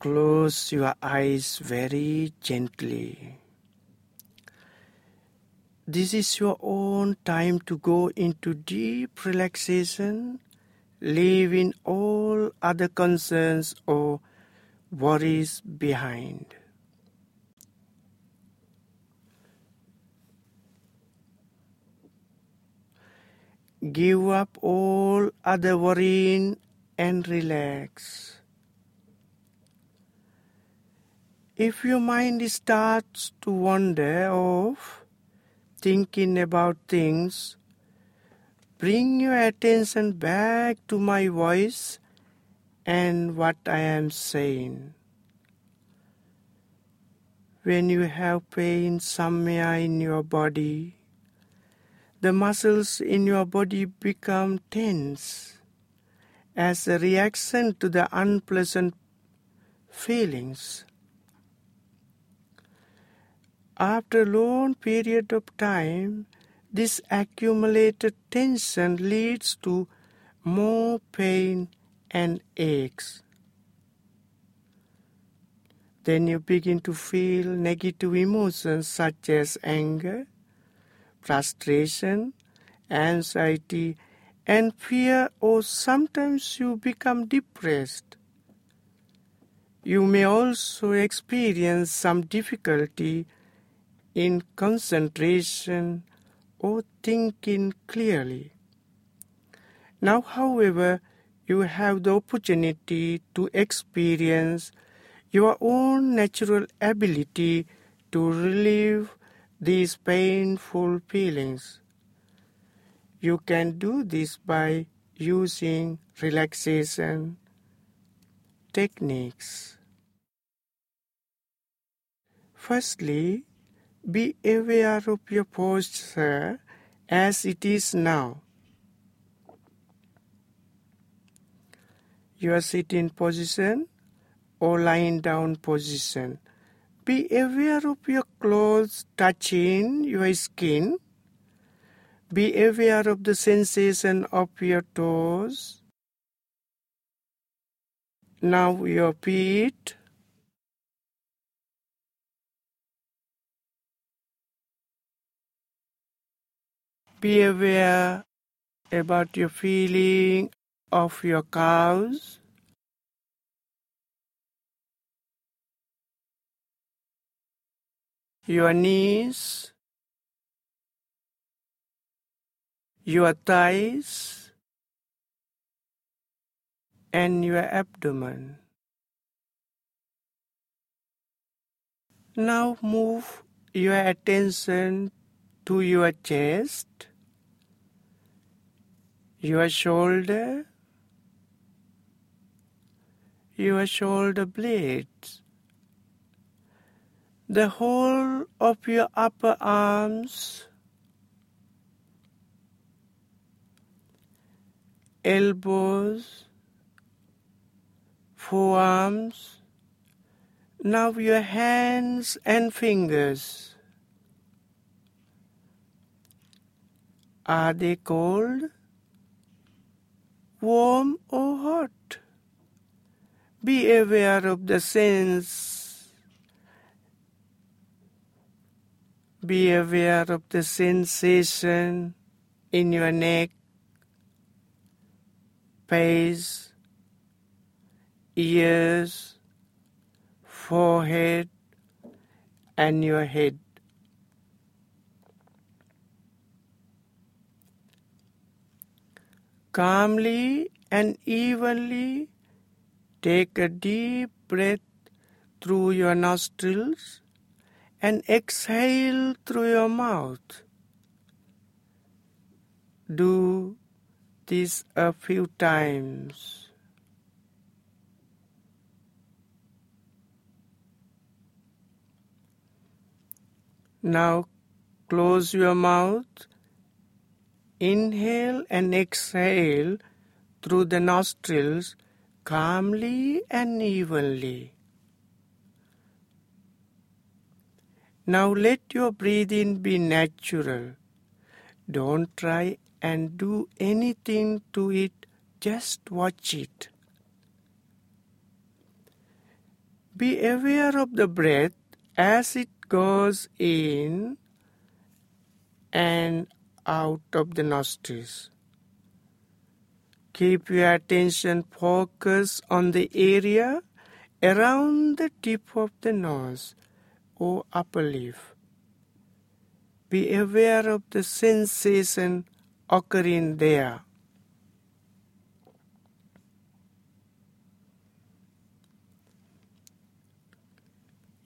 Close your eyes very gently. This is your own time to go into deep relaxation, leaving all other concerns or worries behind. Give up all other worrying and relax. If your mind starts to wander off, thinking about things, bring your attention back to my voice and what I am saying. When you have pain somewhere in your body, the muscles in your body become tense as a reaction to the unpleasant feelings. After a long period of time, this accumulated tension leads to more pain and aches. Then you begin to feel negative emotions such as anger, frustration, anxiety, and fear, or sometimes you become depressed. You may also experience some difficulty in concentration or thinking clearly. Now, however, you have the opportunity to experience your own natural ability to relieve these painful feelings. You can do this by using relaxation techniques. Firstly, be aware of your posture as it is now. Your sitting position or lying down position. Be aware of your clothes touching your skin. Be aware of the sensation of your toes. Now your feet. Be aware about your feeling of your calves. Your knees, your thighs, and your abdomen. Now move your attention to your chest, your shoulder, your shoulder blades, the whole of your upper arms, elbows, forearms, now your hands and fingers. Are they cold, warm or hot? Be aware of the sense. Be aware of the sensation in your neck, face, ears, forehead, and your head. Calmly and evenly take a deep breath through your nostrils and exhale through your mouth. Do this a few times. Now close your mouth. Inhale and exhale through the nostrils calmly and evenly. Now let your breathing be natural. Don't try and do anything to it, just watch it. Be aware of the breath as it goes in and out of the nostrils. Keep your attention focused on the area around the tip of the nose or upper lip. Be aware of the sensation occurring there.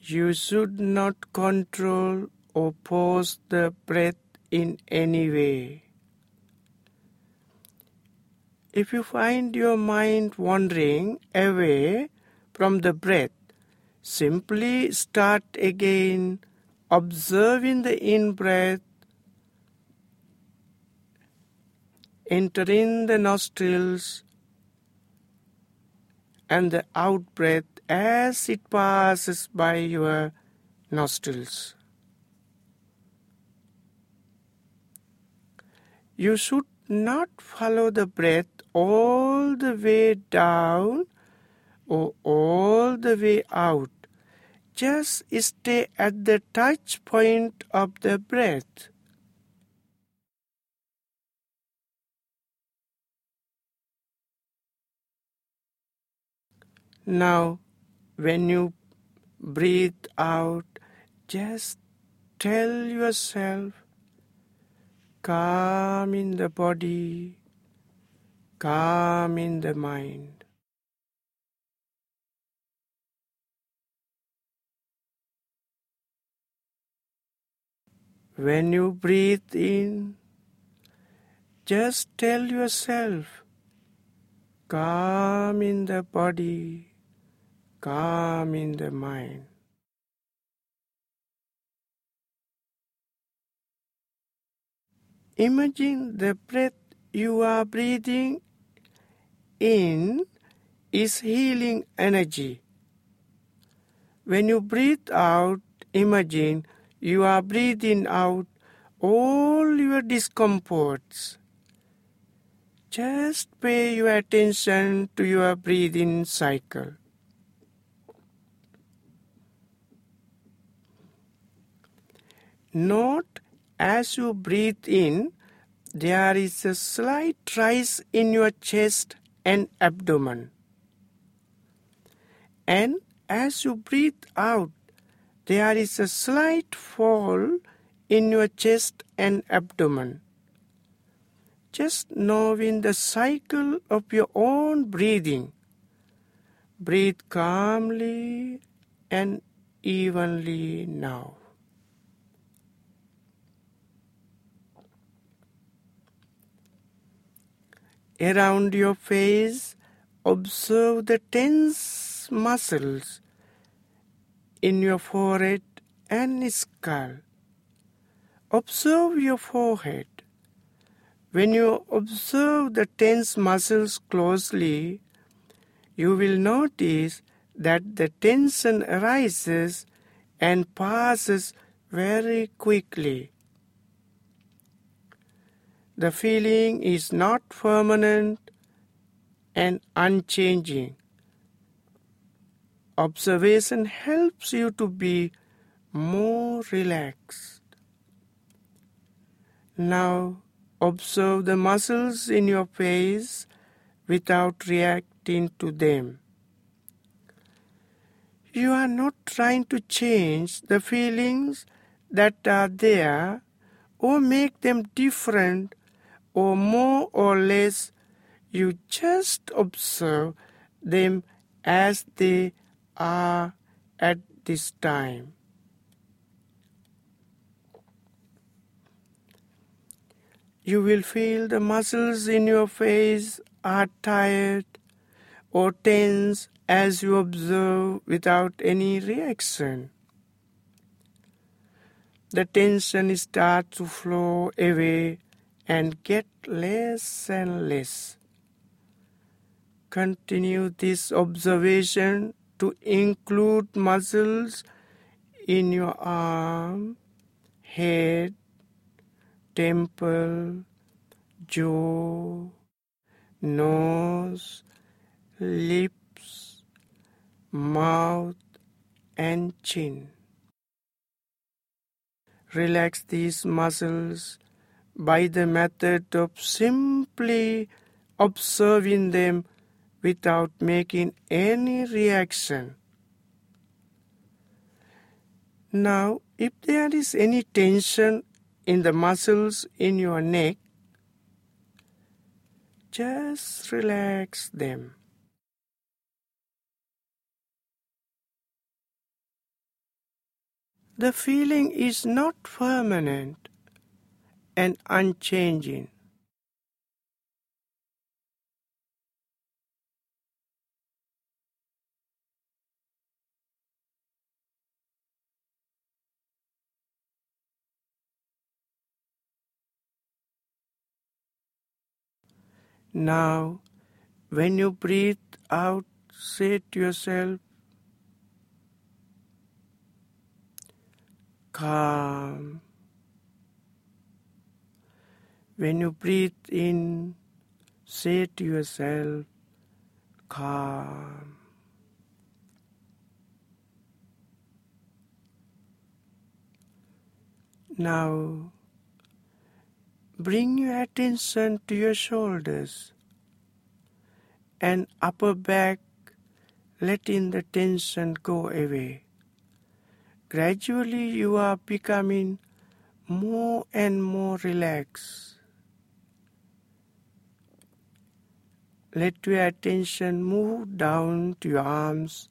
You should not control or force the breath in any way. If you find your mind wandering away from the breath, simply start again observing the in-breath, entering the nostrils, and the out-breath as it passes by your nostrils. You should not follow the breath all the way down or all the way out. Just stay at the touch point of the breath. Now, when you breathe out, just tell yourself, calm in the body, calm in the mind. When you breathe in, just tell yourself, calm in the body, calm in the mind. Imagine the breath you are breathing in is healing energy. When you breathe out, imagine you are breathing out all your discomforts. Just pay your attention to your breathing cycle. Note as you breathe in, there is a slight rise in your chest and abdomen. And as you breathe out, there is a slight fall in your chest and abdomen. Just knowing the cycle of your own breathing. Breathe calmly and evenly now. Around your face, observe the tense muscles in your forehead and skull. Observe your forehead. When you observe the tense muscles closely, you will notice that the tension arises and passes very quickly. The feeling is not permanent and unchanging. Observation helps you to be more relaxed. Now, observe the muscles in your face without reacting to them. You are not trying to change the feelings that are there or make them different or more or less. You just observe them as they are at this time. You will feel the muscles in your face are tired or tense as you observe without any reaction. The tension starts to flow away and get less and less. Continue this observation to include muscles in your arm, head, temple, jaw, nose, lips, mouth, and chin. Relax these muscles by the method of simply observing them without making any reaction. Now, if there is any tension in the muscles in your neck, just relax them. The feeling is not permanent and unchanging. Now, when you breathe out, say to yourself, calm. When you breathe in, say to yourself, calm. Now, bring your attention to your shoulders and upper back, letting the tension go away. Gradually you are becoming more and more relaxed. Let your attention move down to your arms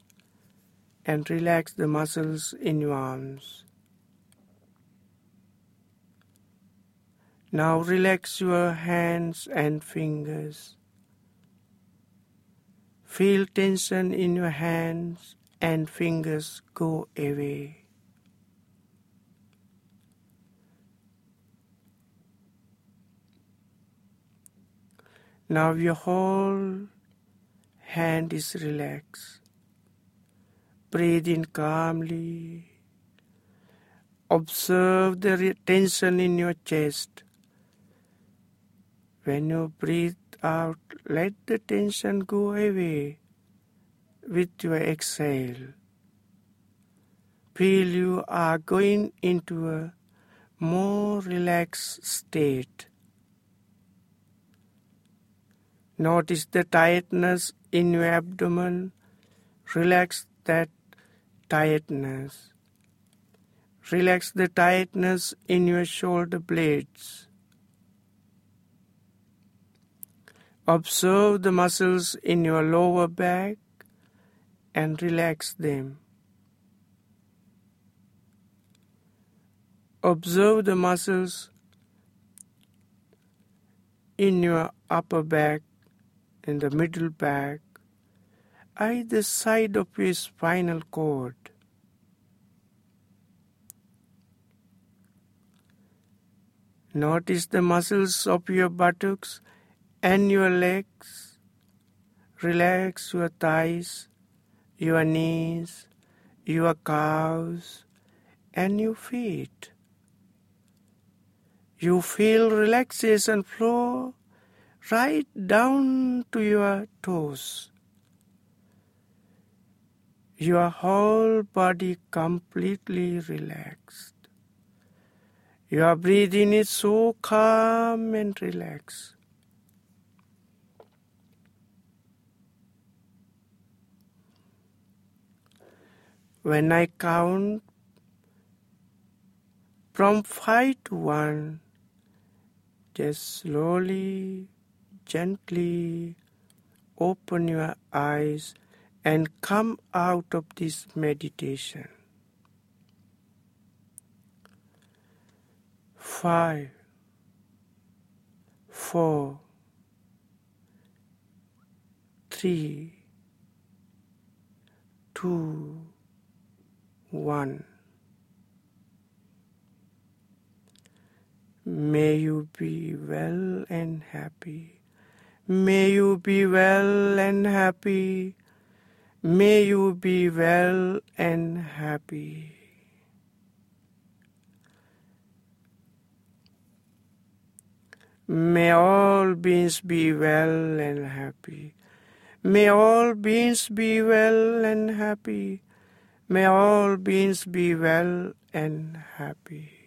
and relax the muscles in your arms. Now relax your hands and fingers. Feel tension in your hands and fingers go away. Now your whole hand is relaxed. Breathe in calmly. Observe the tension in your chest. When you breathe out, let the tension go away with your exhale. Feel you are going into a more relaxed state. Notice the tightness in your abdomen. Relax that tightness. Relax the tightness in your shoulder blades. Observe the muscles in your lower back and relax them. Observe the muscles in your upper back, in the middle back, either side of your spinal cord. Notice the muscles of your buttocks and your legs. Relax your thighs, your knees, your calves, and your feet. You feel relaxation flow right down to your toes. Your whole body completely relaxed. Your breathing is so calm and relaxed. When I count from 5 to 1, just slowly, gently open your eyes and come out of this meditation. 5, 4, 3, 2, 1. May you be well and happy. May you be well and happy. May you be well and happy. May all beings be well and happy. May all beings be well and happy. May all beings be well and happy.